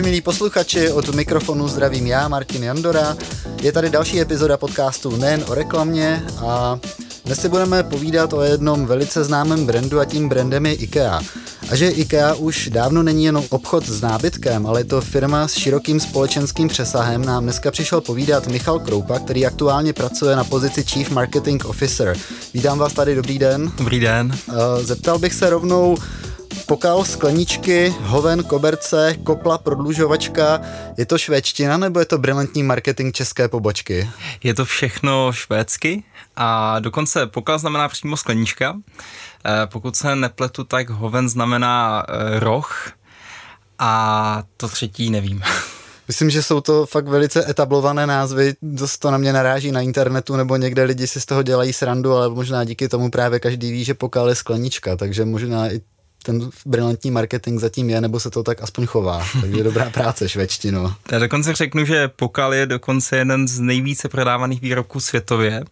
Ahoj milí posluchači, od mikrofonu zdravím já, Martin Jandora. Je tady další epizoda podcastu nejen o reklamě a dnes si budeme povídat o jednom velice známém brandu a tím brandem je IKEA. A že IKEA už dávno není jenom obchod s nábytkem, ale je to firma s širokým společenským přesahem, nám dneska přišel povídat Michal Kroupa, který aktuálně pracuje na pozici Chief Marketing Officer. Vítám vás tady, dobrý den. Dobrý den. Zeptal bych se rovnou, pokal, skleničky, hoven, koberce, kopla, prodlužovačka. Je to švédština nebo je to brilantní marketing české pobočky? Je to všechno švédsky a dokonce pokal znamená přímo sklenička. Pokud se nepletu, tak hoven znamená roh a to třetí nevím. Myslím, že jsou to fakt velice etablované názvy, dost to na mě naráží na internetu, nebo někde lidi si z toho dělají srandu, ale možná díky tomu právě každý ví, že pokal je sklenička, takže možná i ten brilantní marketing zatím je, nebo se to tak aspoň chová. Takže dobrá práce, švédštino. Já dokonce řeknu, že pokal je dokonce jeden z nejvíce prodávaných výrobků světově.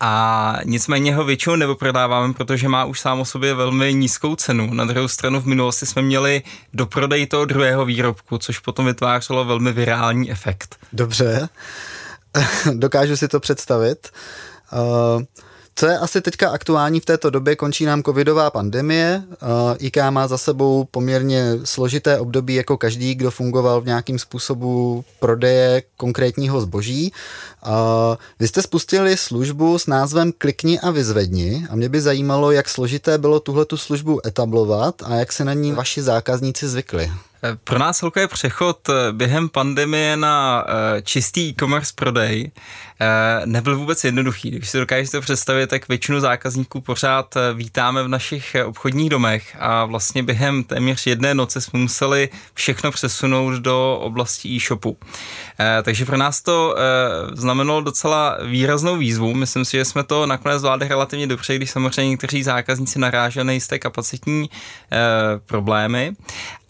A nicméně ho většinou neprodáváme, protože má už sám o sobě velmi nízkou cenu. Na druhou stranu v minulosti jsme měli doprodej toho druhého výrobku, což potom vytvářelo velmi virální efekt. Dobře, dokážu si to představit. Co je asi teďka aktuální v této době, končí nám covidová pandemie. IKEA má za sebou poměrně složité období, jako každý, kdo fungoval v nějakým způsobu prodeje konkrétního zboží. Vy jste spustili službu s názvem Klikni a vyzvedni a mě by zajímalo, jak složité bylo tuhletu službu etablovat a jak se na ní vaši zákazníci zvykli. Pro nás celkově přechod během pandemie na čistý e-commerce prodej nebyl vůbec jednoduchý. Když si dokážete představit, tak většinu zákazníků pořád vítáme v našich obchodních domech a vlastně během téměř jedné noci jsme museli všechno přesunout do oblasti e-shopu. Takže pro nás to znamenalo docela výraznou výzvu. Myslím si, že jsme to nakonec zvládli relativně dobře, když samozřejmě někteří zákazníci naráželi na jisté kapacitní problémy,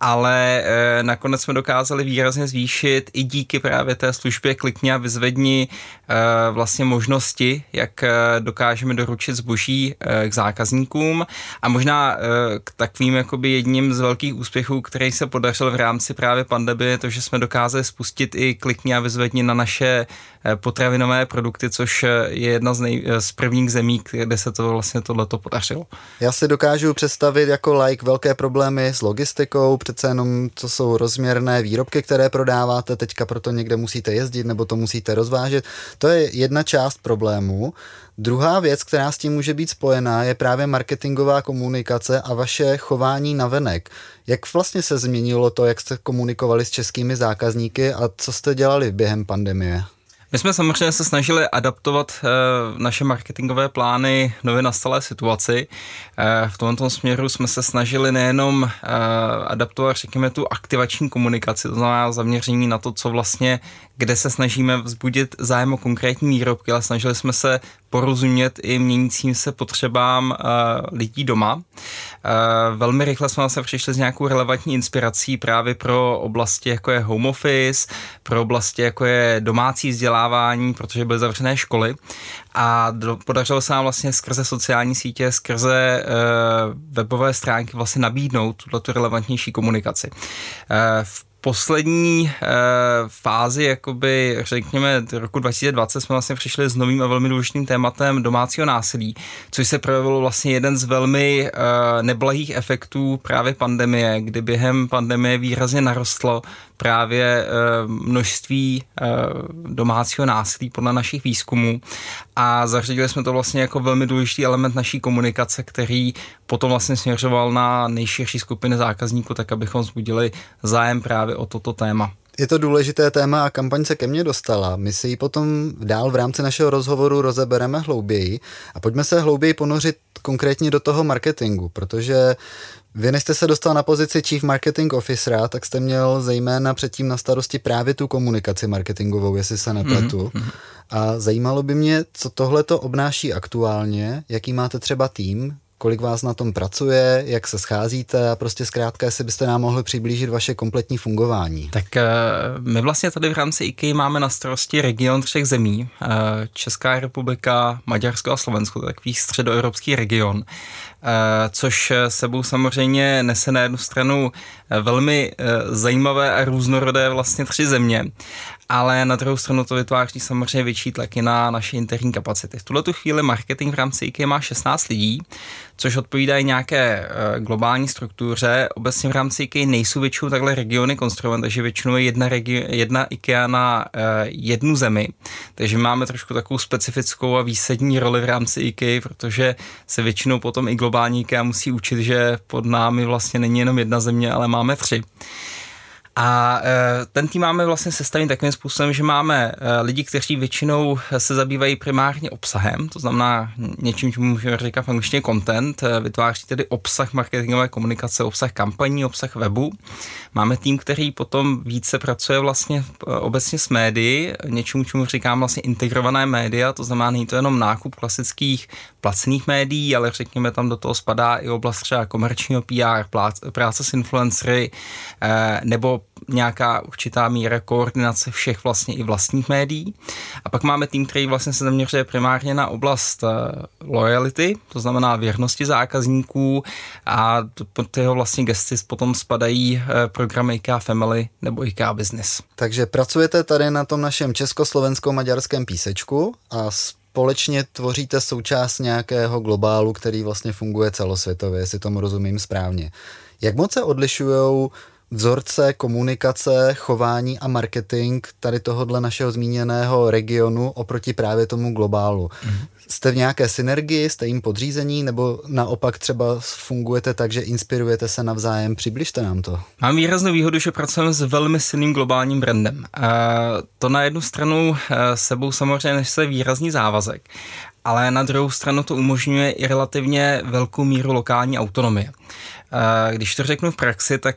ale nakonec jsme dokázali výrazně zvýšit i díky právě té službě Klikni a vyzvedni vlastně možnosti, jak dokážeme doručit zboží k zákazníkům a možná k takovým jakoby jedním z velkých úspěchů, který se podařil v rámci právě pandemie, to, že jsme dokázali spustit i Klikni a vyzvedni na naše potravinové produkty, což je jedna z prvních zemí, kde se to vlastně tohleto podařilo. Já si dokážu představit jako like velké problémy s logistikou, přece jenom to jsou rozměrné výrobky, které prodáváte, teďka proto někde musíte jezdit nebo to musíte rozvážet. To je jedna část problému. Druhá věc, která s tím může být spojená, je právě marketingová komunikace a vaše chování navenek. Jak vlastně se změnilo to, jak jste komunikovali s českými zákazníky a co jste dělali během pandemie? My jsme samozřejmě se snažili adaptovat naše marketingové plány nově nastalé situaci. V tomto směru jsme se snažili nejenom adaptovat, řekněme, tu aktivační komunikaci, to znamená zaměření na to, co vlastně, kde se snažíme vzbudit zájem o konkrétní výrobky, ale snažili jsme se porozumět i měnícím se potřebám lidí doma. Velmi rychle jsme se přišli s nějakou relevantní inspirací právě pro oblasti, jako je home office, pro oblasti, jako je domácí vzdělávání, protože byly zavřené školy. A podařilo se nám vlastně skrze sociální sítě, skrze webové stránky vlastně nabídnout tuto relevantnější komunikaci. Poslední fázi, jakoby, řekněme, roku 2020 jsme vlastně přišli s novým a velmi důležitým tématem domácího násilí, což se projevilo vlastně jeden z velmi neblahých efektů právě pandemie, kdy během pandemie výrazně narostlo právě množství domácího násilí podle našich výzkumů a zařadili jsme to vlastně jako velmi důležitý element naší komunikace, který potom vlastně směřoval na nejširší skupiny zákazníků, tak abychom vzbudili zájem právě o toto téma. Je to důležité téma a kampaň se ke mně dostala. My si ji potom dál v rámci našeho rozhovoru rozebereme hlouběji a pojďme se hlouběji ponořit konkrétně do toho marketingu, protože vy, než jste se dostal na pozici Chief Marketing Officera, tak jste měl zejména předtím na starosti právě tu komunikaci marketingovou, jestli se nepletu. Mm-hmm. A zajímalo by mě, co tohle to obnáší aktuálně, jaký máte třeba tým, kolik vás na tom pracuje, jak se scházíte a prostě zkrátka, jestli byste nám mohli přiblížit vaše kompletní fungování. Tak my vlastně tady v rámci IKEA máme na starosti region 3 zemí. Česká republika, Maďarsko a Slovensko, takový středoevropský region, což sebou samozřejmě nese na jednu stranu velmi zajímavé a různorodé vlastně 3 země, ale na druhou stranu to vytváří samozřejmě větší tlaky na naše interní kapacity. V tuhle tu chvíli marketing v rámci IKEA má 16 lidí, což odpovídá i nějaké globální struktuře. Obecně v rámci IKEA nejsou většinou takhle regiony konstruované, takže většinou je jedna IKEA na jednu zemi. Takže máme trošku takovou specifickou a výsadní roli v rámci IKEA, protože se většinou potom i globální IKEA musí učit, že pod námi vlastně není jenom jedna země, ale máme 3. A ten tým máme vlastně sestavený takovým způsobem, že máme lidi, kteří většinou se zabývají primárně obsahem, to znamená něčím, čemu můžeme říkat v angličtině content, vytváří tedy obsah marketingové komunikace, obsah kampaní, obsah webu. Máme tým, který potom více pracuje vlastně obecně s médii, něčím, čemu říkám vlastně integrované média, to znamená, není to jenom nákup klasických placených médií, ale řekněme tam do toho spadá i oblast třeba komerčního PR, práce s influencery, nebo nějaká určitá míra koordinace všech vlastně i vlastních médií. A pak máme tým, který vlastně se zaměřuje primárně na oblast loyalty, to znamená věrnosti zákazníků, a pod jeho vlastně gesty potom spadají programy IKEA Family nebo IKEA Business. Takže pracujete tady na tom našem československo-maďarském písečku a společně tvoříte součást nějakého globálu, který vlastně funguje celosvětově, jestli tomu rozumím správně. Jak moc se odlišujou vzorce, komunikace, chování a marketing tady tohodle našeho zmíněného regionu oproti právě tomu globálu? Jste v nějaké synergii, jste jim podřízení, nebo naopak třeba fungujete tak, že inspirujete se navzájem? Přibližte nám to. Mám výraznou výhodu, že pracujeme s velmi silným globálním brandem. To na jednu stranu sebou samozřejmě nese výrazný závazek, ale na druhou stranu to umožňuje i relativně velkou míru lokální autonomie. Když to řeknu v praxi, tak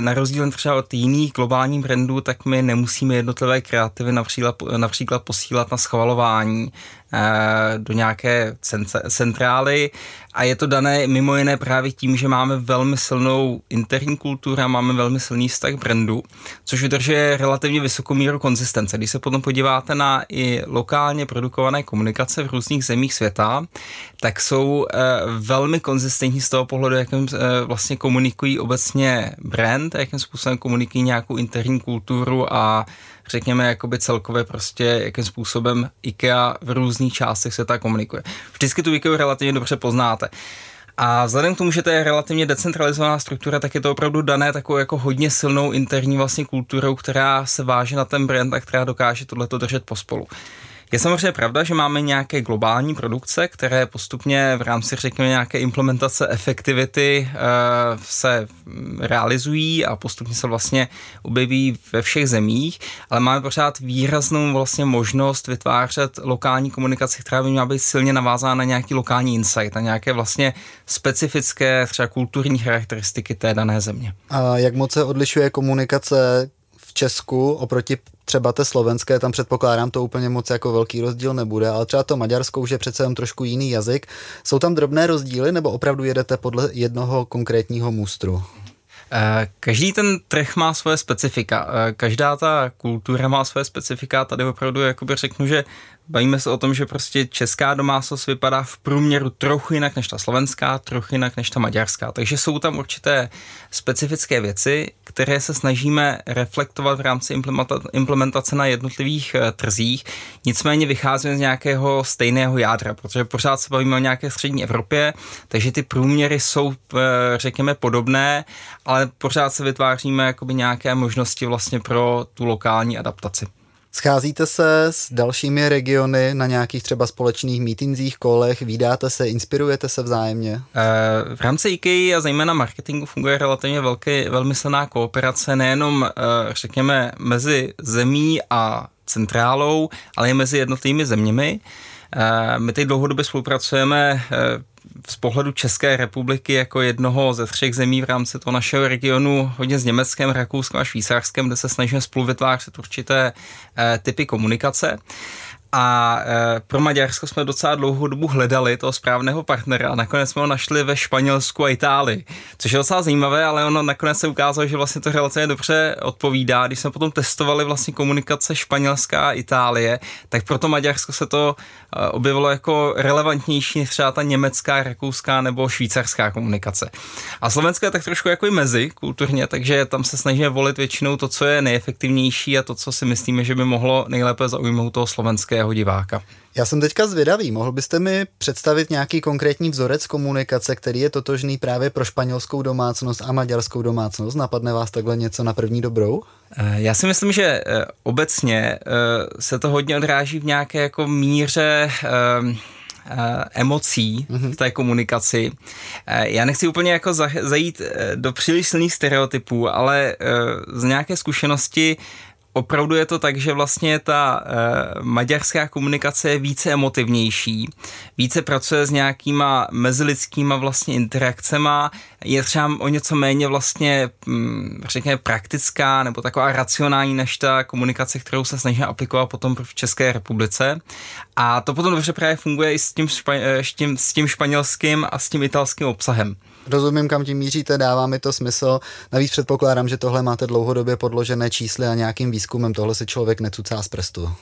na rozdíl třeba od jiných globálních brandů, tak my nemusíme jednotlivé kreativy například posílat na schvalování do nějaké centrály, a je to dané mimo jiné právě tím, že máme velmi silnou interní kulturu a máme velmi silný vztah brandu, což vydržuje relativně vysokou míru konzistence. Když se potom podíváte na i lokálně produkované komunikace v různých zemích světa, tak jsou velmi konzistentní z toho pohledu, jakým vlastně komunikují obecně brand, jakým způsobem komunikují nějakou interní kulturu a řekněme jakoby celkově prostě jakým způsobem IKEA v různých částech světa komunikuje. Vždycky tu IKEA relativně dobře poznáte. A vzhledem k tomu, že to je relativně decentralizovaná struktura, tak je to opravdu dané takovou jako hodně silnou interní vlastně kulturou, která se váže na ten brand a která dokáže tohleto držet pospolu. Je samozřejmě pravda, že máme nějaké globální produkce, které postupně v rámci, řekněme, nějaké implementace efektivity se realizují a postupně se vlastně objeví ve všech zemích, ale máme pořád výraznou vlastně možnost vytvářet lokální komunikaci, která by měla být silně navázána na nějaký lokální insight, na nějaké vlastně specifické třeba kulturní charakteristiky té dané země. A jak moc se odlišuje komunikace v Česku oproti třeba té slovenské? Tam předpokládám, to úplně moc jako velký rozdíl nebude, ale třeba to maďarskou už je přece jen trošku jiný jazyk. Jsou tam drobné rozdíly, nebo opravdu jedete podle jednoho konkrétního můstru? Každý ten trh má svoje specifika, každá ta kultura má svoje specifika. Tady opravdu jakoby řeknu, že bavíme se o tom, že prostě česká domácnost vypadá v průměru trochu jinak než ta slovenská, trochu jinak než ta maďarská. Takže jsou tam určité specifické věci, které se snažíme reflektovat v rámci implementace na jednotlivých trzích. Nicméně vycházíme z nějakého stejného jádra, protože pořád se bavíme o nějaké střední Evropě, takže ty průměry jsou, řekněme, podobné, ale pořád se vytváříme jakoby nějaké možnosti vlastně pro tu lokální adaptaci. Scházíte se s dalšími regiony na nějakých třeba společných mítinzích, kolech, vídáte se, inspirujete se vzájemně? V rámci IKEA a zejména marketingu funguje relativně velmi silná kooperace, nejenom, řekněme, mezi zemí a centrálou, ale i mezi jednotlivými zeměmi. My teď dlouhodobě spolupracujeme z pohledu České republiky jako jednoho ze 3 zemí v rámci toho našeho regionu hodně s Německem, Rakouskem a Švýcarskem, kde se snažíme spoluvytvářet určité typy komunikace. A pro Maďarsko jsme docela dlouhou dobu hledali toho správného partnera a nakonec jsme ho našli ve Španělsku a Itálii, což je docela zajímavé, ale ono nakonec se ukázalo, že vlastně to relativně dobře odpovídá. Když jsme potom testovali vlastně komunikace španělská a Itálie, tak pro to Maďarsko se to objevilo jako relevantnější než třeba ta německá, rakouská nebo švýcarská komunikace. A Slovensko je tak trošku jako i mezi kulturně, takže tam se snažíme volit většinou to, co je nejefektivnější a to, co si myslíme, že by mohlo nejlépe zaujmout toho slovenského diváka. Já jsem teďka zvědavý, mohl byste mi představit nějaký konkrétní vzorec komunikace, který je totožný právě pro španělskou domácnost a maďarskou domácnost? Napadne vás takhle něco na první dobrou? Já si myslím, že obecně se to hodně odráží v nějaké jako míře emocí v té komunikaci. Já nechci úplně jako zajít do příliš silných stereotypů, ale z nějaké zkušenosti opravdu je to tak, že vlastně ta maďarská komunikace je více emotivnější, více pracuje s nějakýma mezilidskýma vlastně interakcema, je třeba o něco méně vlastně řekněme praktická nebo taková racionální než ta komunikace, kterou se snažíme aplikovat potom v České republice. A to potom dobře právě funguje i s tím španělským a s tím italským obsahem. Rozumím, kam tím míříte, dává mi to smysl. Navíc předpokládám, že tohle máte dlouhodobě podložené čísly a nějakým výzkumem, tohle se člověk necucá z prstu.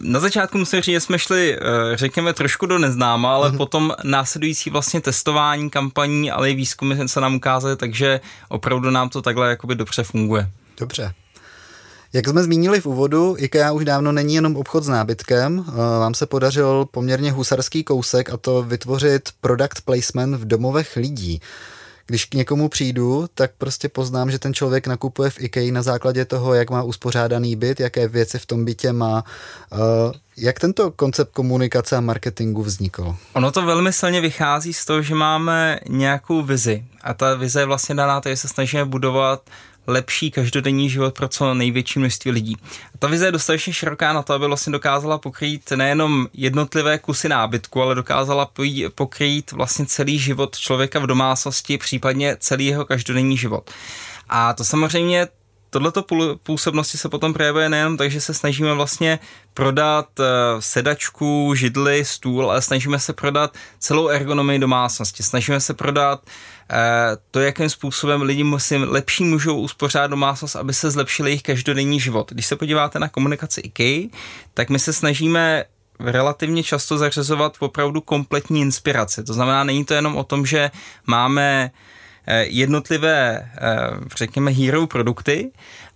Na začátku musím říct, že jsme šli, řekněme, trošku do neznáma, ale potom následující vlastně testování kampaní, ale i výzkumy se nám ukázaly, takže opravdu nám to takhle jakoby dobře funguje. Dobře. Jak jsme zmínili v úvodu, IKEA už dávno není jenom obchod s nábytkem. Vám se podařil poměrně husarský kousek, a to vytvořit product placement v domovech lidí. Když k někomu přijdu, tak prostě poznám, že ten člověk nakupuje v IKEA na základě toho, jak má uspořádaný byt, jaké věci v tom bytě má. Jak tento koncept komunikace a marketingu vznikl? Ono to velmi silně vychází z toho, že máme nějakou vizi. A ta vize je vlastně daná, to je, že se snažíme budovat lepší každodenní život pro co největší množství lidí. A ta vize je dostatečně široká na to, aby vlastně dokázala pokrýt nejenom jednotlivé kusy nábytku, ale dokázala pokrýt vlastně celý život člověka v domácnosti, případně celý jeho každodenní život. A to samozřejmě tohleto působnosti se potom projevuje nejenom tak, že se snažíme vlastně prodat sedačku, židli, stůl, ale snažíme se prodat celou ergonomii domácnosti. Snažíme se prodat to, jakým způsobem lidi lepší můžou uspořádat domácnost, aby se zlepšil jejich každodenní život. Když se podíváte na komunikaci IKEA, tak my se snažíme relativně často zařazovat opravdu kompletní inspiraci. To znamená, není to jenom o tom, že máme jednotlivé, řekněme, hero produkty,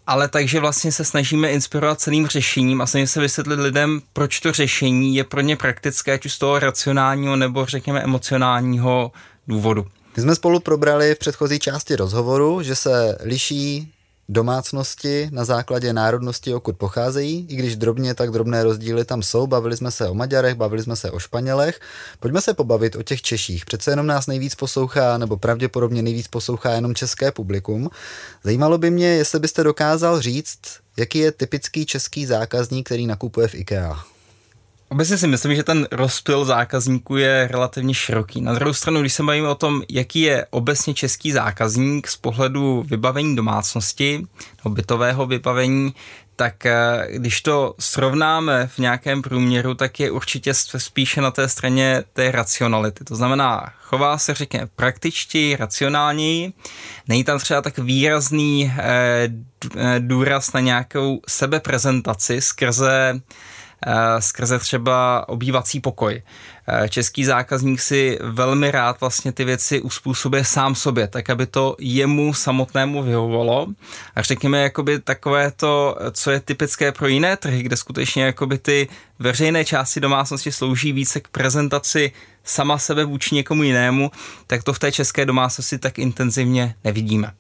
ale takže vlastně se snažíme inspirovat celým řešením a snažíme se vysvětlit lidem, proč to řešení je pro ně praktické, ať už z toho racionálního nebo, řekněme, emocionálního důvodu. My jsme spolu probrali v předchozí části rozhovoru, že se liší domácnosti na základě národnosti, odkud pocházejí, i když drobně, tak drobné rozdíly tam jsou. Bavili jsme se o Maďarech, bavili jsme se o Španělech. Pojďme se pobavit o těch Češích. Přece jenom nás nejvíc poslouchá, nebo pravděpodobně nejvíc poslouchá jenom české publikum. Zajímalo by mě, jestli byste dokázal říct, jaký je typický český zákazník, který nakupuje v IKEA. Obecně si myslím, že ten rozptyl zákazníků je relativně široký. Na druhou stranu, když se bavíme o tom, jaký je obecně český zákazník z pohledu vybavení domácnosti, nebo bytového vybavení, tak když to srovnáme v nějakém průměru, tak je určitě spíše na té straně té racionality. To znamená, chová se, řekněme, praktičtěji, racionálněji. Není tam třeba tak výrazný důraz na nějakou sebeprezentaci skrze třeba obývací pokoj. Český zákazník si velmi rád vlastně ty věci uspůsobuje sám sobě, tak aby to jemu samotnému vyhovovalo. A řekněme jakoby takové to, co je typické pro jiné trhy, kde skutečně jakoby ty veřejné části domácnosti slouží více k prezentaci sama sebe vůči někomu jinému, tak to v té české domácnosti tak intenzivně nevidíme.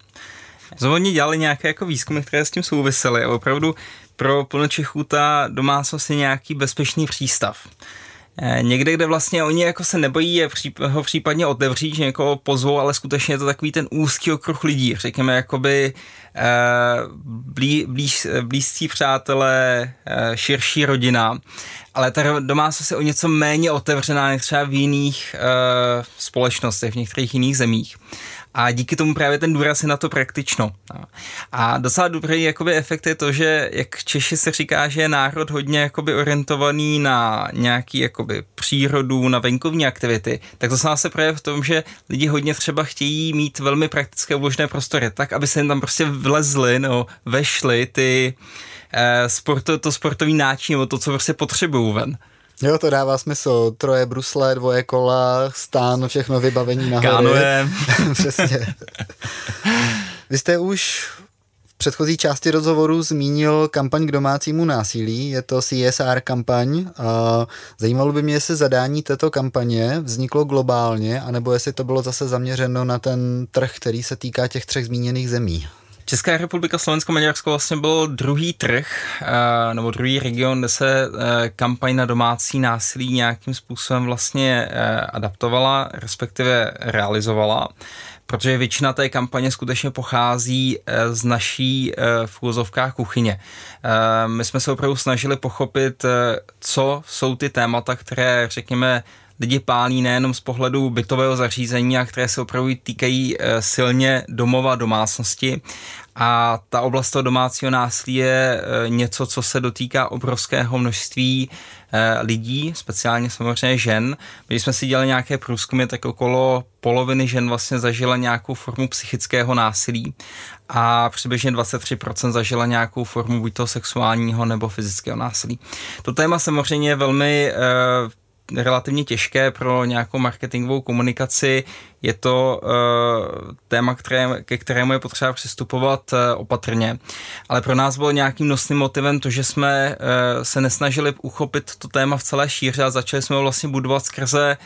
Zvodně dělali nějaké jako výzkumy, které s tím souvisely a opravdu pro plno Čechů ta domácnost je nějaký bezpečný přístav. Někde, kde vlastně oni jako se nebojí ho případně otevřít, že někoho pozvou, ale skutečně je to takový ten úzký okruh lidí, řekněme jakoby blízcí přátelé, širší rodina. ale ta domácnost je o něco méně otevřená než třeba v jiných společnostech, v některých jiných zemích. A díky tomu právě ten důraz je na to praktično. A docela dobrý jakoby efekt je to, že jak Češi se říká, že je národ hodně jakoby orientovaný na nějaký jakoby přírodu, na venkovní aktivity, tak to se projeví v tom, že lidi hodně třeba chtějí mít velmi praktické uložené prostory, tak aby se jim tam prostě vlezly nebo vešly ty to sportovní náčiní, nebo to, co prostě potřebují ven. Jo, to dává smysl. 3 brusle, 2 kola, stán, všechno vybavení nahoře. Kánoje. Přesně. Vy jste už v předchozí části rozhovoru zmínil kampaň k domácímu násilí. Je to CSR kampaň. Zajímalo by mě, jestli zadání této kampaně vzniklo globálně, anebo jestli to bylo zase zaměřeno na ten trh, který se týká těch 3 zmíněných zemí. Česká republika, Slovensko, Maďarsko vlastně byl druhý trh, nebo druhý region, kde se kampaň na domácí násilí nějakým způsobem vlastně adaptovala, respektive realizovala, protože většina té kampaně skutečně pochází z naší v úvozovkách kuchyně. My jsme se opravdu snažili pochopit, co jsou ty témata, které, řekněme, lidi pálí nejenom z pohledu bytového zařízení, a které se opravdu týkají silně domova, domácnosti. A ta oblast toho domácího násilí je něco, co se dotýká obrovského množství lidí, speciálně samozřejmě žen. Když jsme si dělali nějaké průzkumy, tak okolo poloviny žen vlastně zažila nějakou formu psychického násilí a přibližně 23% zažila nějakou formu buď toho sexuálního nebo fyzického násilí. To téma samozřejmě je velmi relativně těžké pro nějakou marketingovou komunikaci. Je to téma, ke kterému je potřeba přistupovat opatrně. Ale pro nás bylo nějakým nosným motivem to, že jsme se nesnažili uchopit to téma v celé šíře a začali jsme ho vlastně budovat skrze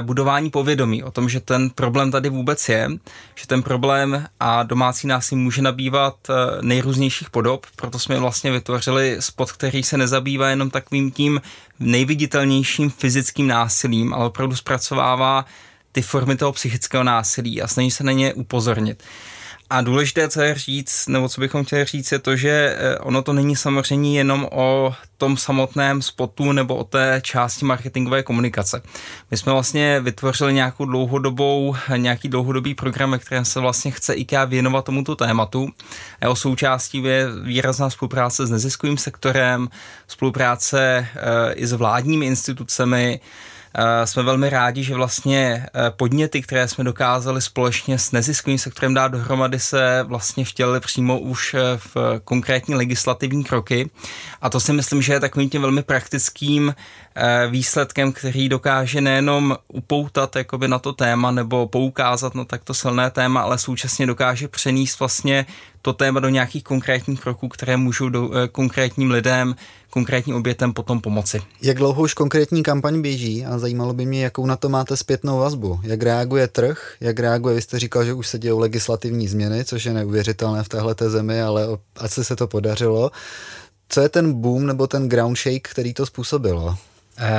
budování povědomí o tom, že ten problém tady vůbec je, že ten problém a domácí násilí může nabývat nejrůznějších podob, proto jsme vlastně vytvořili spot, který se nezabývá jenom takovým tím nejviditelnějším fyzickým násilím, ale opravdu zpracovává ty formy toho psychického násilí a snaží se na ně upozornit. A důležité, co je říct, nebo co bychom chtěli říct, je to, že ono to není samozřejmě jenom o tom samotném spotu nebo o té části marketingové komunikace. My jsme vlastně vytvořili nějaký dlouhodobý program, ve kterém se vlastně chce IKEA věnovat tomuto tématu. Jeho součástí je výrazná spolupráce s neziskovým sektorem, spolupráce i s vládními institucemi. Jsme velmi rádi, že vlastně podněty, které jsme dokázali společně s neziskovým sektorem dát dohromady, se vlastně vtělily přímo už v konkrétní legislativní kroky. A to si myslím, že je takovým tím velmi praktickým výsledkem, který dokáže nejenom upoutat jakoby na to téma nebo poukázat na takto silné téma, ale současně dokáže přenést vlastně to téma do nějakých konkrétních kroků, které můžou konkrétním lidem, konkrétním obětem potom pomoci. Jak dlouho už konkrétní kampaň běží a zajímalo by mě, jakou na to máte zpětnou vazbu. Jak reaguje trh, vy jste říkal, že už se dějou legislativní změny, což je neuvěřitelné v téhleté zemi, ale ať se to podařilo. Co je ten boom nebo ten ground shake, který to způsobilo?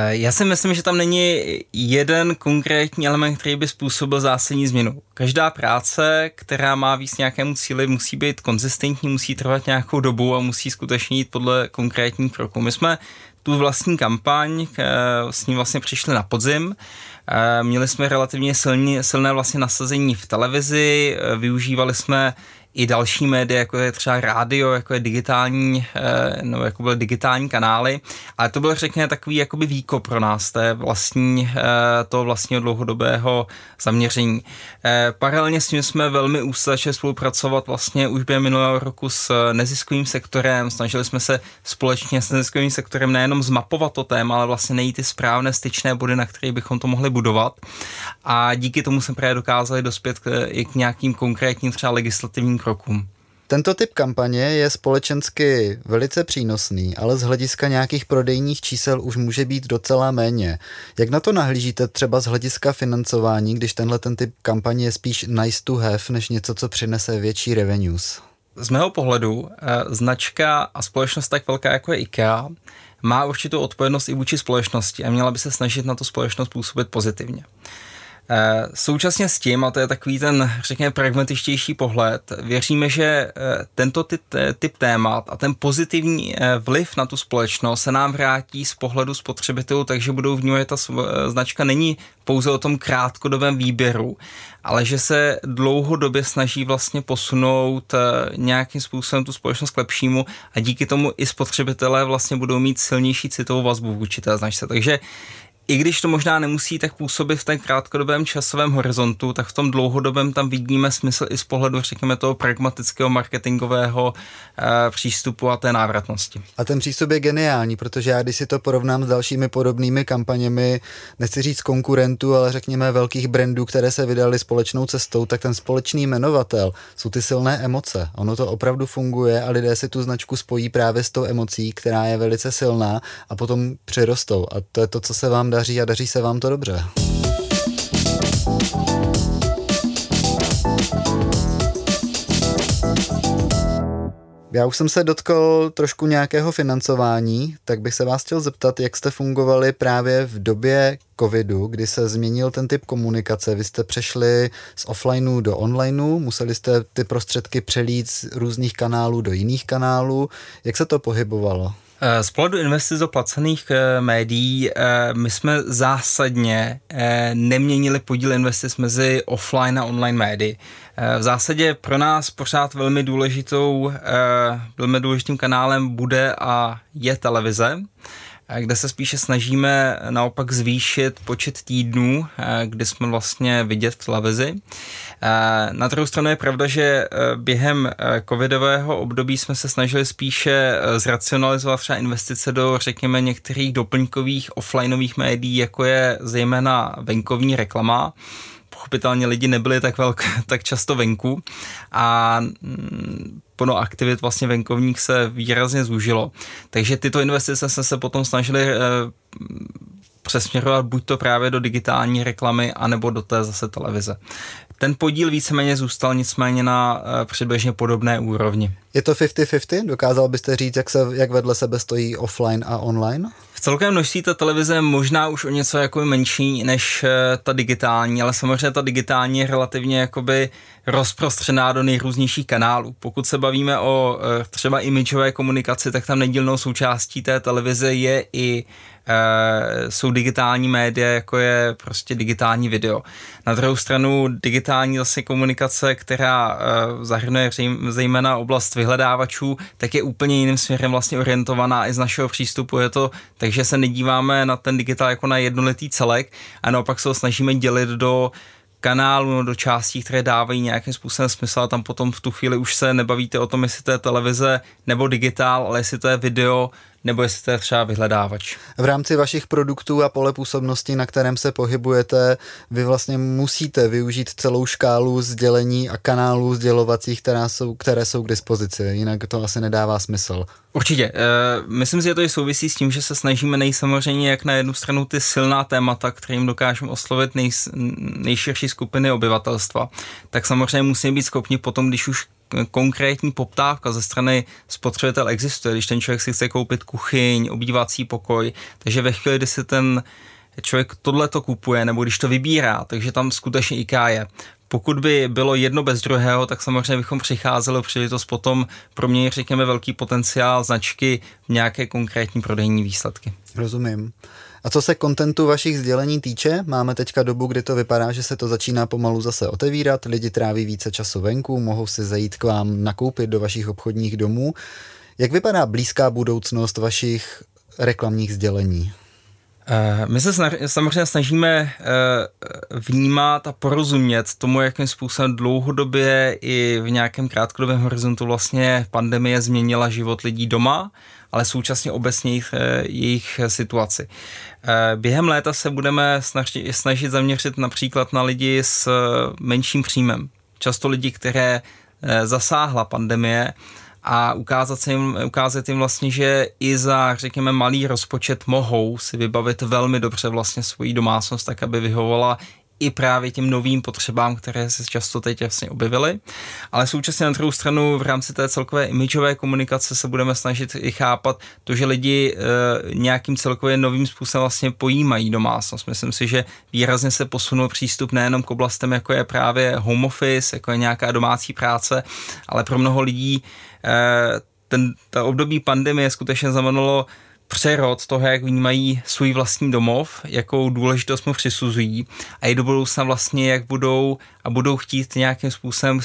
Já si myslím, že tam není jeden konkrétní element, který by způsobil zásadní změnu. Každá práce, která má víc nějakému cíli, musí být konzistentní, musí trvat nějakou dobu a musí skutečně jít podle konkrétních kroků. My jsme tu vlastní kampaň, s ní vlastně přišli na podzim. Měli jsme relativně silné vlastně nasazení v televizi, využívali jsme i další média, jako je třeba rádio, jako je digitální, nebo jako byly digitální kanály, ale to byl, řekněme, takový jakoby výkop pro nás, toho vlastního dlouhodobého zaměření. Paralelně s tím jsme velmi úzce začali spolupracovat vlastně už během minulého roku s neziskovým sektorem, snažili jsme se společně s neziskovým sektorem nejenom zmapovat to téma, ale vlastně najít ty správné styčné body, na které bychom to mohli budovat a díky tomu jsme právě dokázali dospět k nějakým konkrétním třeba legislativním krokům. Tento typ kampaně je společensky velice přínosný, ale z hlediska nějakých prodejních čísel už může být docela méně. Jak na to nahlížíte třeba z hlediska financování, když tenhle ten typ kampaně je spíš nice to have, než něco, co přinese větší revenues? Z mého pohledu značka a společnost tak velká jako je IKEA má určitou odpovědnost i vůči společnosti a měla by se snažit na tu společnost působit pozitivně. Současně s tím, a to je takový ten, řekněme, pragmatičtější pohled, věříme, že tento typ témat a ten pozitivní vliv na tu společnost se nám vrátí z pohledu spotřebitelů, takže budou vnímat, že ta značka není pouze o tom krátkodobém výběru, ale že se dlouhodobě snaží vlastně posunout nějakým způsobem tu společnost k lepšímu a díky tomu i spotřebitelé vlastně budou mít silnější citovou vazbu vůči té značce. Takže i když to možná nemusí tak působit v ten krátkodobém časovém horizontu, tak v tom dlouhodobém tam vidíme smysl i z pohledu, řekněme, toho pragmatického marketingového přístupu a té návratnosti. A ten přístup je geniální, protože já když si to porovnám s dalšími podobnými kampaněmi, nechci říct konkurentů, ale řekněme velkých brandů, které se vydaly společnou cestou, tak ten společný jmenovatel jsou ty silné emoce. Ono to opravdu funguje a lidé si tu značku spojí právě s tou emocí, která je velice silná a potom přirostou. A to je to, co se vám daří a daří se vám to dobře. Já už jsem se dotkl trošku nějakého financování, tak bych se vás chtěl zeptat, jak jste fungovali právě v době covidu, kdy se změnil ten typ komunikace. Vy jste přešli z offlineu do onlineu, museli jste ty prostředky přelít z různých kanálů do jiných kanálů. Jak se to pohybovalo? Z pohledu investic do placených médií my jsme zásadně neměnili podíl investic mezi offline a online médii. V zásadě pro nás pořád velmi důležitým kanálem bude a je televize, kde se spíše snažíme naopak zvýšit počet týdnů, kdy jsme vlastně vidět v televizi. Na druhou stranu je pravda, že během covidového období jsme se snažili spíše zracionalizovat třeba investice do, řekněme, některých doplňkových offlineových médií, jako je zejména venkovní reklama. Pochopitelně lidi nebyli tak často venku a plno aktivit vlastně venkovních se výrazně zúžilo. Takže tyto investice jsme se potom snažili přesměrovat buď to právě do digitální reklamy, anebo do té zase televize. Ten podíl víceméně zůstal nicméně na přibližně podobné úrovni. Je to 50-50? Dokázal byste říct, jak vedle sebe stojí offline a online? V celkem množství ta televize možná už o něco jako menší než ta digitální, ale samozřejmě ta digitální je relativně jakoby rozprostřená do nejrůznějších kanálů. Pokud se bavíme o třeba imidžové komunikaci, tak tam nedílnou součástí té televize je i jsou digitální média, jako je prostě digitální video. Na druhou stranu digitální zase komunikace, která zahrnuje zejména oblast vyhledávačů, tak je úplně jiným směrem vlastně orientovaná i z našeho přístupu. Je to, takže se nedíváme na ten digitál jako na jednolitý celek a naopak se ho snažíme dělit do kanálu, do částí, které dávají nějakým způsobem smysl a tam potom v tu chvíli už se nebavíte o tom, jestli to je televize nebo digitál, ale jestli to je video nebo jestli to je třeba vyhledávač. V rámci vašich produktů a pole působnosti, na kterém se pohybujete, vy vlastně musíte využít celou škálu sdělení a kanálů sdělovacích, které jsou k dispozici, jinak to asi nedává smysl. Určitě. Myslím si, že to i souvisí s tím, že se snažíme samozřejmě jak na jednu stranu ty silná témata, kterým dokážeme oslovit nejširší skupiny obyvatelstva, tak samozřejmě musíme být schopni potom, když už konkrétní poptávka ze strany spotřebitel existuje, když ten člověk si chce koupit kuchyň, obývací pokoj, takže ve chvíli, kdy si ten člověk tohleto kupuje, nebo když to vybírá, takže tam skutečně IKEA je. Pokud by bylo jedno bez druhého, tak samozřejmě bychom přicházeli o příležitost potom proměnit, řekněme, velký potenciál značky v nějaké konkrétní prodejní výsledky. Rozumím. A co se kontentu vašich sdělení týče, máme teďka dobu, kdy to vypadá, že se to začíná pomalu zase otevírat, lidi tráví více času venku, mohou si zajít k vám nakoupit do vašich obchodních domů. Jak vypadá blízká budoucnost vašich reklamních sdělení? My se samozřejmě snažíme vnímat a porozumět tomu, jakým způsobem dlouhodobě i v nějakém krátkodobém horizontu vlastně pandemie změnila život lidí doma, ale současně obecně jejich situaci. Během léta se budeme snažit zaměřit například na lidi s menším příjmem. Často lidi, které zasáhla pandemie, a ukázat jim vlastně, že i za, řekněme, malý rozpočet mohou si vybavit velmi dobře vlastně svoji domácnost, tak aby vyhovovala i právě těm novým potřebám, které se často teď jasně objevily. Ale současně na druhou stranu v rámci té celkové imidžové komunikace se budeme snažit i chápat to, že lidi nějakým celkově novým způsobem vlastně pojímají domácnost. Myslím si, že výrazně se posunul přístup nejenom k oblastem, jako je právě home office, jako je nějaká domácí práce, ale pro mnoho lidí ta období pandemie skutečně znamenalo přerod toho, jak vnímají svůj vlastní domov, jakou důležitost mu přisuzují a i do budoucna vlastně, jak budou chtít nějakým způsobem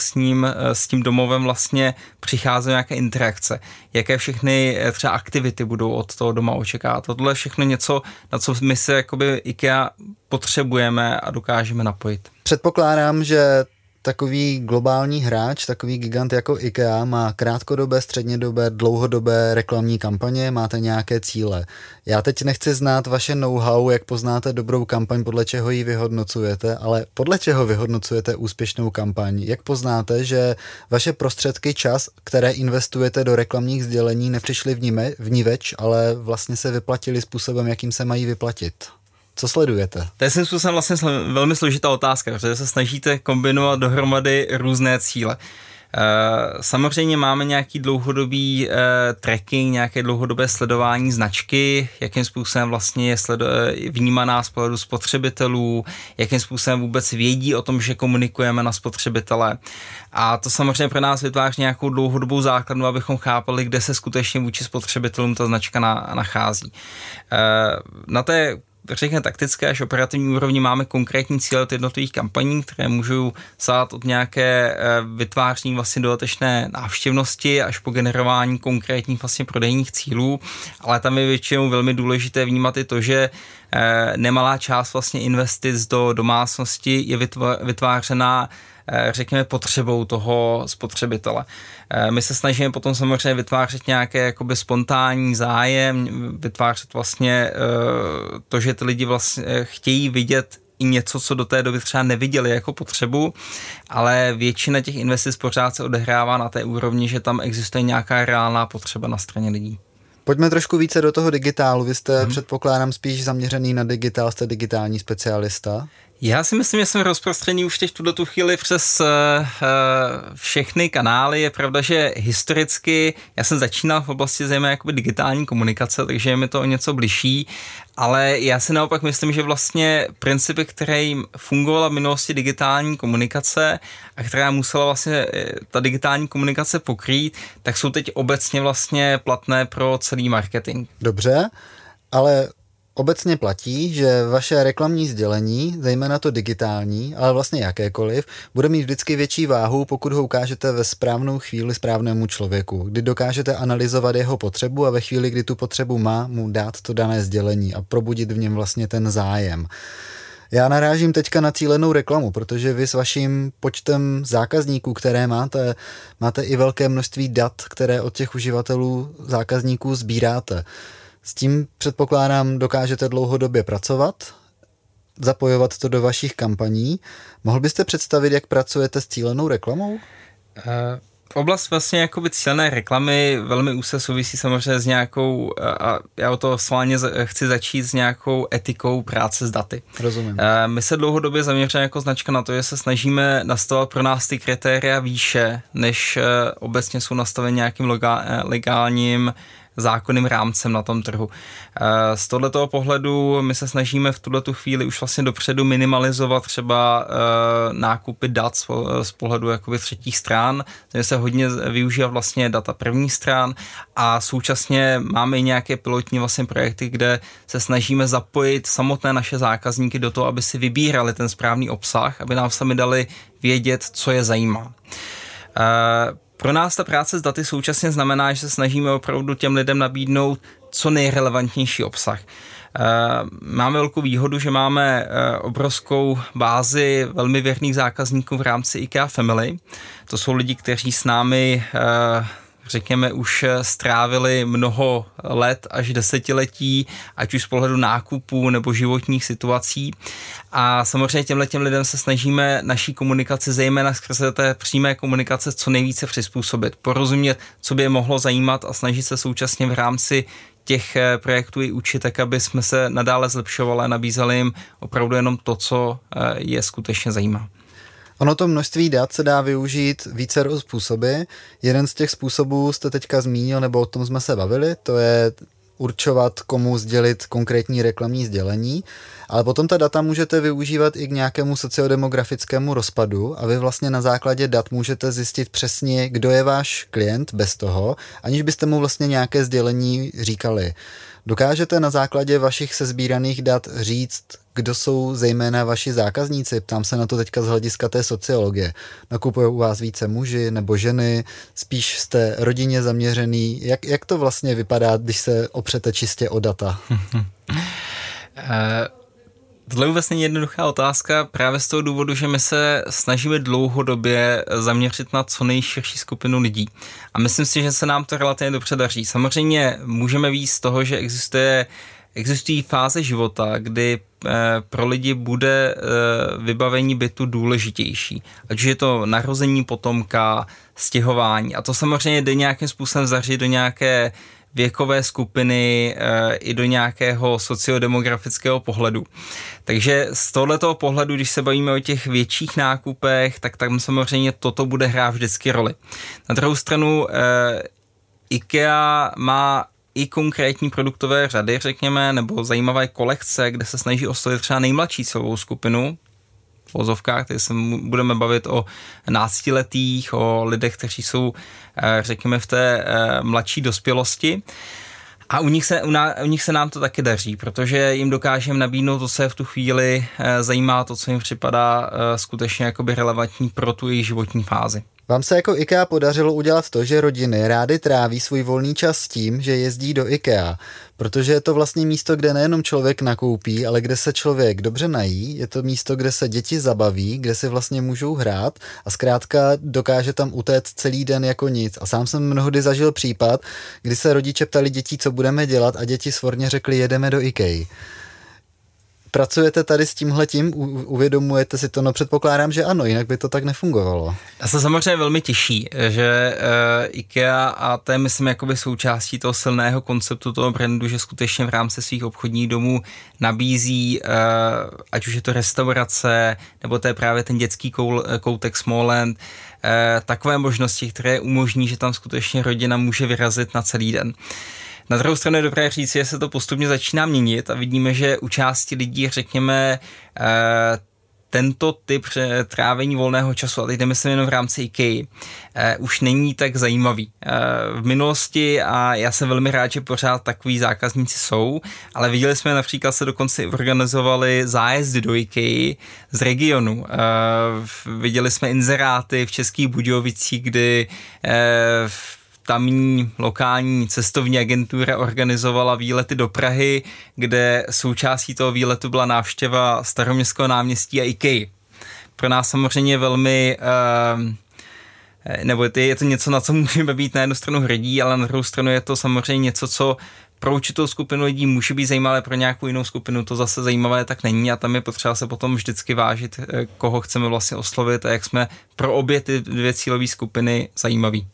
s tím domovem vlastně přicházet nějaké interakce, jaké všechny třeba aktivity budou od toho doma očekávat. Tohle je všechno něco, na co my se jakoby IKEA potřebujeme a dokážeme napojit. Předpokládám, že takový globální hráč, takový gigant jako IKEA má krátkodobé, střednědobé, dlouhodobé reklamní kampaně, máte nějaké cíle. Já teď nechci znát vaše know-how, jak poznáte dobrou kampaň, podle čeho ji vyhodnocujete, ale podle čeho vyhodnocujete úspěšnou kampaň? Jak poznáte, že vaše prostředky, čas, které investujete do reklamních sdělení, nepřišly vniveč, ale vlastně se vyplatily způsobem, jakým se mají vyplatit? Co sledujete? To je svým způsobem vlastně velmi složitá otázka, protože se snažíte kombinovat dohromady různé cíle. Samozřejmě máme nějaký dlouhodobý tracking, nějaké dlouhodobé sledování značky, jakým způsobem vlastně je vnímaná z pohledu spotřebitelů, jakým způsobem vůbec vědí o tom, že komunikujeme na spotřebitele. A to samozřejmě pro nás vytváří nějakou dlouhodobou základnu, abychom chápali, kde se skutečně vůči spotřebitelům ta značka nachází. Na té řekněme taktické až operativní úrovni máme konkrétní cíle od jednotlivých kampaní, které můžou sát od nějaké vytváření vlastně dodatečné návštěvnosti až po generování konkrétních vlastně prodejních cílů, ale tam je většinou velmi důležité vnímat i to, že nemalá část vlastně investic do domácnosti je vytvářená řekněme potřebou toho spotřebitele. My se snažíme potom samozřejmě vytvářet nějaké jakoby spontánní zájem, vytvářet vlastně to, že ty lidi vlastně chtějí vidět i něco, co do té doby třeba neviděli jako potřebu, ale většina těch investic pořád se odehrává na té úrovni, že tam existuje nějaká reálná potřeba na straně lidí. Pojďme trošku více do toho digitálu. Vy jste, předpokládám, spíš zaměřený na digitál, jste digitální specialista. Já si myslím, že jsme rozprostřený už teď v tuto chvíli přes všechny kanály. Je pravda, že historicky já jsem začínal v oblasti zejména jakoby digitální komunikace, takže je mi to o něco bližší, ale já si naopak myslím, že vlastně principy, které fungovala v minulosti digitální komunikace a která musela vlastně ta digitální komunikace pokrýt, tak jsou teď obecně vlastně platné pro celý marketing. Dobře, ale obecně platí, že vaše reklamní sdělení, zejména to digitální, ale vlastně jakékoliv, bude mít vždycky větší váhu, pokud ho ukážete ve správnou chvíli správnému člověku, kdy dokážete analyzovat jeho potřebu a ve chvíli, kdy tu potřebu má, mu dát to dané sdělení a probudit v něm vlastně ten zájem. Já narážím teďka na cílenou reklamu, protože vy s vaším počtem zákazníků, které máte i velké množství dat, které od těch uživatelů zákazníků sbíráte. S tím, předpokládám, dokážete dlouhodobě pracovat, zapojovat to do vašich kampaní. Mohl byste představit, jak pracujete s cílenou reklamou? Oblast vlastně jakoby cílené reklamy velmi úzce souvisí samozřejmě s nějakou, a já o to sválně chci začít, s nějakou etikou práce s daty. Rozumím. My se dlouhodobě zaměřujeme jako značka na to, že se snažíme nastavovat pro nás ty kritéria výše, než obecně jsou nastaveny nějakým legálním zákonným rámcem na tom trhu. Z tohoto pohledu my se snažíme v tuto chvíli už vlastně dopředu minimalizovat třeba nákupy dat z pohledu jakoby třetích stran, takže se hodně využívá vlastně data prvních stran a současně máme i nějaké pilotní vlastně projekty, kde se snažíme zapojit samotné naše zákazníky do toho, aby si vybírali ten správný obsah, aby nám sami dali vědět, co je zajímá. Pro nás ta práce s daty současně znamená, že se snažíme opravdu těm lidem nabídnout co nejrelevantnější obsah. Máme velkou výhodu, že máme obrovskou bázi velmi věrných zákazníků v rámci IKEA Family. To jsou lidi, kteří s námi řekněme, už strávili mnoho let až desetiletí, ať už z pohledu nákupů nebo životních situací. A samozřejmě těmhletěm lidem se snažíme naší komunikaci, zejména skrze té přímé komunikace, co nejvíce přizpůsobit, porozumět, co by je mohlo zajímat a snažit se současně v rámci těch projektů i učit, tak aby jsme se nadále zlepšovali a nabízeli jim opravdu jenom to, co je skutečně zajímá. Ono to množství dat se dá využít vícero způsoby. Jeden z těch způsobů jste teďka zmínil, nebo o tom jsme se bavili, to je určovat, komu sdělit konkrétní reklamní sdělení, ale potom ta data můžete využívat i k nějakému sociodemografickému rozpadu a vy vlastně na základě dat můžete zjistit přesně, kdo je váš klient bez toho, aniž byste mu vlastně nějaké sdělení říkali. Dokážete na základě vašich sesbíraných dat říct, kdo jsou zejména vaši zákazníci? Ptám se na to teďka z hlediska té sociologie. Nakupují u vás více muži nebo ženy? Spíš jste rodině zaměřený? Jak to vlastně vypadá, když se opřete čistě o data? Tohle je vlastně jednoduchá otázka právě z toho důvodu, že my se snažíme dlouhodobě zaměřit na co nejširší skupinu lidí. A myslím si, že se nám to relativně dobře daří. Samozřejmě můžeme vyjít z toho, že existují fáze života, kdy pro lidi bude vybavení bytu důležitější. Ať už je to narození potomka, stěhování. A to samozřejmě jde nějakým způsobem zařít do nějaké věkové skupiny i do nějakého sociodemografického pohledu. Takže z tohoto pohledu, když se bavíme o těch větších nákupech, tak tam samozřejmě toto bude hrát vždycky roli. Na druhou stranu IKEA má i konkrétní produktové řady, řekněme, nebo zajímavé kolekce, kde se snaží oslovit třeba nejmladší celovou skupinu, v ozovkách, tady se budeme bavit o náctiletých, o lidech, kteří jsou, řekněme, v té mladší dospělosti. A u nich se nám to taky daří, protože jim dokážeme nabídnout to, co je v tu chvíli zajímá, to, co jim připadá skutečně jakoby relevantní pro tu jejich životní fázi. Vám se jako IKEA podařilo udělat to, že rodiny rády tráví svůj volný čas s tím, že jezdí do IKEA, protože je to vlastně místo, kde nejenom člověk nakoupí, ale kde se člověk dobře nají, je to místo, kde se děti zabaví, kde si vlastně můžou hrát a zkrátka dokáže tam utéct celý den jako nic. A sám jsem mnohdy zažil případ, kdy se rodiče ptali dětí, co budeme dělat a děti svorně řekli, jedeme do IKEA. Pracujete tady s tímhletím, uvědomujete si to, no předpokládám, že ano, jinak by to tak nefungovalo. Já se samozřejmě velmi těší, že IKEA, a to je myslím jakoby součástí toho silného konceptu toho brandu, že skutečně v rámci svých obchodních domů nabízí, ať už je to restaurace, nebo to je právě ten dětský koutek Smallland, takové možnosti, které umožní, že tam skutečně rodina může vyrazit na celý den. Na druhou stranu je dobré říct, že se to postupně začíná měnit a vidíme, že u části lidí, řekněme, tento typ trávení volného času, a teď nemyslím jenom v rámci IKEA, už není tak zajímavý. V minulosti, a já jsem velmi rád, že pořád takový zákazníci jsou, ale viděli jsme například, se dokonce organizovali zájezdy do IKEA z regionu. Viděli jsme inzeráty v Českých Budějovicích, kdy tamní lokální cestovní agentura organizovala výlety do Prahy, kde součástí toho výletu byla návštěva Staroměstského náměstí a IKEA. Pro nás samozřejmě velmi, nebo je to něco, na co můžeme být na jednu stranu hrdí, ale na druhou stranu je to samozřejmě něco, co pro určitou skupinu lidí může být zajímavé, pro nějakou jinou skupinu to zase zajímavé tak není a tam je potřeba se potom vždycky vážit, koho chceme vlastně oslovit a jak jsme pro obě ty dvě cílové skupiny zajímaví.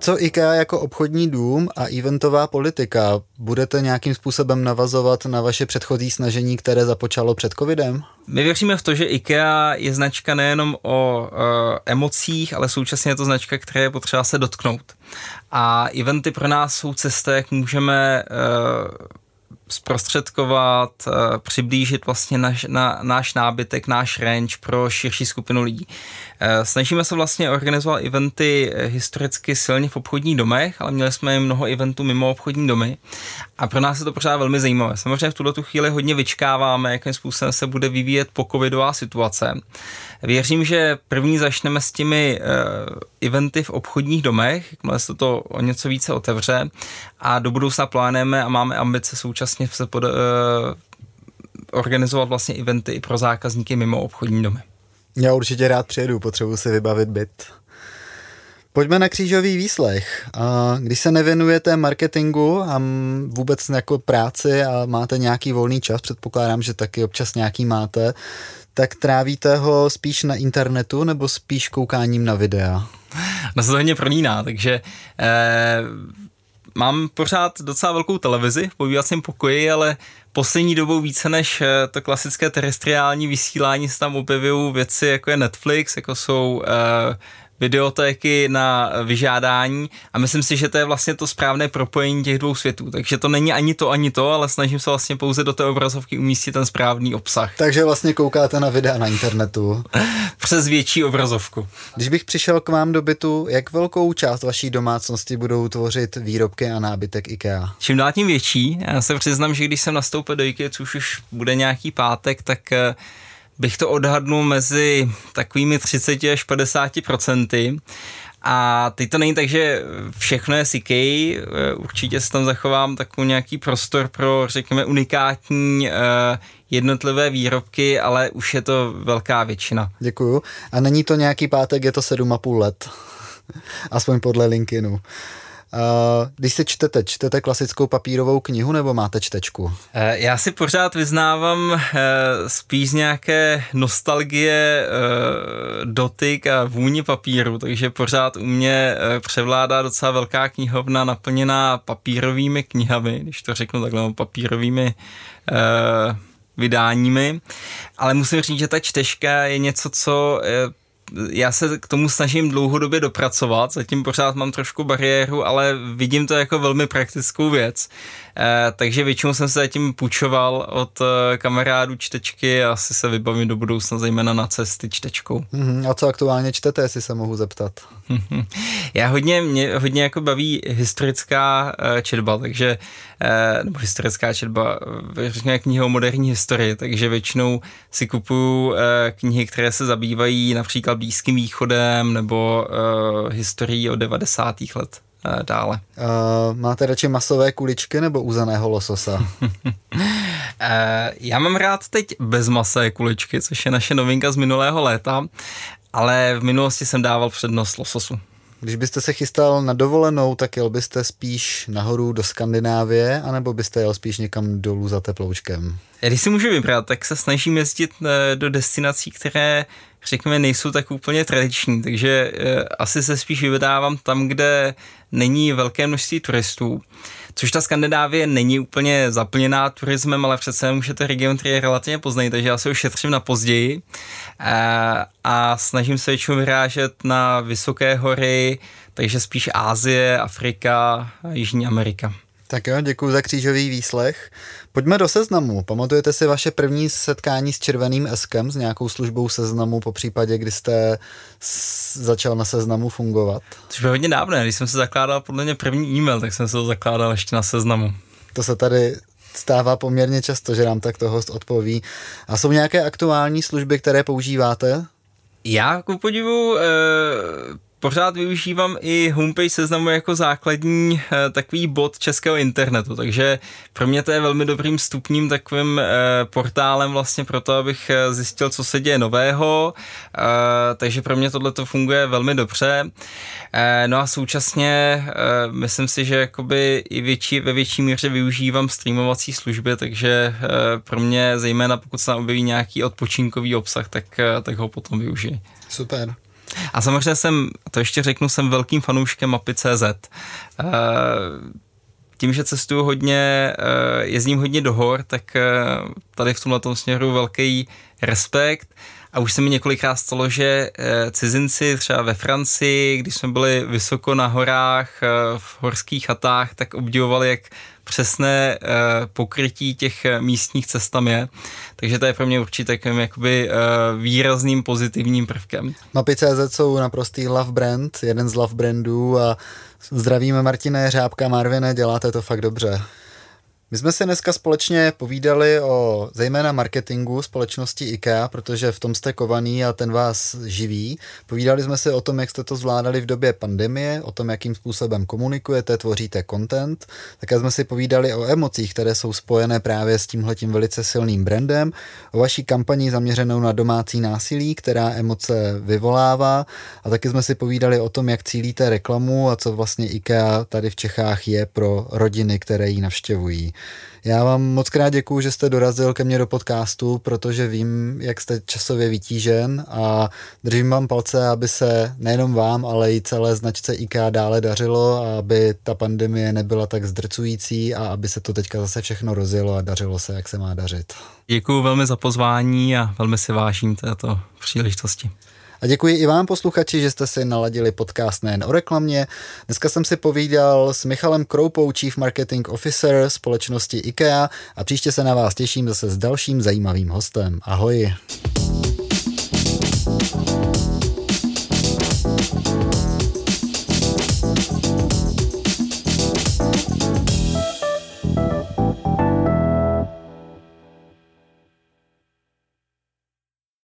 Co IKEA jako obchodní dům a eventová politika? Budete nějakým způsobem navazovat na vaše předchozí snažení, které započalo před covidem? My věříme v to, že IKEA je značka nejenom o emocích, ale současně je to značka, které je potřeba se dotknout. A eventy pro nás jsou cesta, jak můžeme zprostředkovat, přiblížit vlastně náš nábytek, náš range pro širší skupinu lidí. Snažíme se vlastně organizovat eventy historicky silně v obchodních domech, ale měli jsme mnoho eventů mimo obchodní domy a pro nás je to pořád velmi zajímavé. Samozřejmě v tuto chvíli hodně vyčkáváme, jakým způsobem se bude vyvíjet pocovidová situace. Věřím, že první začneme s těmi eventy v obchodních domech, jakmile se to o něco více otevře a do budoucna plánujeme a máme ambice současně se organizovat vlastně eventy i pro zákazníky mimo obchodní domy. Já určitě rád přijedu, potřebuji si vybavit byt. Pojďme na křížový výslech. Když se nevěnujete marketingu a vůbec jako práci a máte nějaký volný čas, předpokládám, že taky občas nějaký máte, tak trávíte ho spíš na internetu nebo spíš koukáním na videa? No se to hodně promíná, takže mám pořád docela velkou televizi v pobývacím pokoji, ale poslední dobou více než to klasické terestriální vysílání se tam objevují věci, jako je Netflix, jako jsou videotéky na vyžádání, a myslím si, že to je vlastně to správné propojení těch dvou světů. Takže to není ani to, ale snažím se vlastně pouze do té obrazovky umístit ten správný obsah. Takže vlastně koukáte na videa na internetu. Přes větší obrazovku. Když bych přišel k vám do bytu, jak velkou část vaší domácnosti budou tvořit výrobky a nábytek IKEA? Čím dál tím větší. Já se přiznám, že když jsem nastoupil do IKEA, což už bude nějaký pátek, tak bych to odhadnul mezi takovými 30-50%. A teď to není tak, že všechno je z IKEA, určitě si tam zachovám takový nějaký prostor pro, řekněme, unikátní jednotlivé výrobky, ale už je to velká většina. Děkuju. A není to nějaký pátek, je to 7,5 let. Aspoň podle LinkedInu. Když si čtete klasickou papírovou knihu nebo máte čtečku? Já si pořád vyznávám spíš nějaké nostalgie, dotyk a vůni papíru, takže pořád u mě převládá docela velká knihovna naplněná papírovými knihami, když to řeknu takhle, papírovými vydáními, ale musím říct, že ta čtečka je něco, co já se k tomu snažím dlouhodobě dopracovat, zatím pořád mám trošku bariéru, ale vidím to jako velmi praktickou věc. Takže většinou jsem se zatím půjčoval od kamarádů čtečky a asi se vybavím do budoucna zejména na cesty čtečkou. A co aktuálně čtete, jestli se mohu zeptat? Mě hodně jako baví historická četba, takže nebo historická četba, řekněme knihy o moderní historii, takže většinou si kupuju knihy, které se zabývají například Blízkým východem nebo historií od 90. let dále. Máte radši masové kuličky nebo uzaného lososa? Já mám rád teď bezmasé kuličky, což je naše novinka z minulého léta, ale v minulosti jsem dával přednost lososu. Když byste se chystal na dovolenou, tak jel byste spíš nahoru do Skandinávie, anebo byste jel spíš někam dolů za teploučkem? Když si můžu vybrat, tak se snažím jezdit do destinací, které, řekněme, nejsou tak úplně tradiční, takže asi se spíš vydávám tam, kde není velké množství turistů, což ta Skandinávie není úplně zaplněná turismem, ale přece jenom, že ten region, který je relativně poznají, takže já se ho šetřím na později a snažím se většinou vyrážet na vysoké hory, takže spíš Asie, Afrika, Jižní Amerika. Tak jo, děkuju za křížový výslech. Pojďme do Seznamu. Pamatujete si vaše první setkání s červeným eskem, s nějakou službou Seznamu, po případě, kdy jste začal na Seznamu fungovat? To bylo hodně dávné, když jsem se zakládal podle mě první e-mail, tak jsem se to zakládal ještě na Seznamu. To se tady stává poměrně často, že nám takto host odpoví. A jsou nějaké aktuální služby, které používáte? Já ku podivu pořád využívám i homepage Seznamu jako základní takový bod českého internetu, takže pro mě to je velmi dobrým vstupním takovým portálem vlastně pro to, abych zjistil, co se děje nového, takže pro mě tohle to funguje velmi dobře. No a současně myslím si, že jakoby i ve větší míře využívám streamovací služby, takže pro mě zejména pokud se tam objeví nějaký odpočinkový obsah, tak ho potom využiji. Super. A samozřejmě jsem velkým fanouškem mapy.cz. Tím, že cestuju hodně, jezdím hodně do hor, tak tady v tomhletom směru velký respekt. A už se mi několikrát stalo, že cizinci třeba ve Francii, když jsme byli vysoko na horách, v horských chatách, tak obdivovali, jak přesné pokrytí těch místních cest tam je. Takže to je pro mě určitě takovým jakoby výrazným pozitivním prvkem. Mapy.cz jsou naprostý love brand, jeden z love brandů a zdravíme Martina Řábka, Marvine, děláte to fakt dobře. My jsme si dneska společně povídali o zejména marketingu společnosti IKEA, protože v tom jste kovaný a ten vás živí. Povídali jsme si o tom, jak jste to zvládali v době pandemie, o tom, jakým způsobem komunikujete, tvoříte content. Také jsme si povídali o emocích, které jsou spojené právě s tímhletím velice silným brandem, o vaší kampani zaměřenou na domácí násilí, která emoce vyvolává, a taky jsme si povídali o tom, jak cílíte reklamu a co vlastně IKEA tady v Čechách je pro rodiny, které ji navštěvují. Já vám moc krát děkuju, že jste dorazil ke mně do podcastu, protože vím, jak jste časově vytížen, a držím vám palce, aby se nejenom vám, ale i celé značce IKEA dále dařilo a aby ta pandemie nebyla tak zdrcující a aby se to teďka zase všechno rozjelo a dařilo se, jak se má dařit. Děkuju velmi za pozvání a velmi si vážím této příležitosti. A děkuji i vám, posluchači, že jste si naladili podcast nejen o reklamě. Dneska jsem si povídal s Michalem Kroupou, Chief Marketing Officer společnosti IKEA, a příště se na vás těším zase s dalším zajímavým hostem. Ahoj.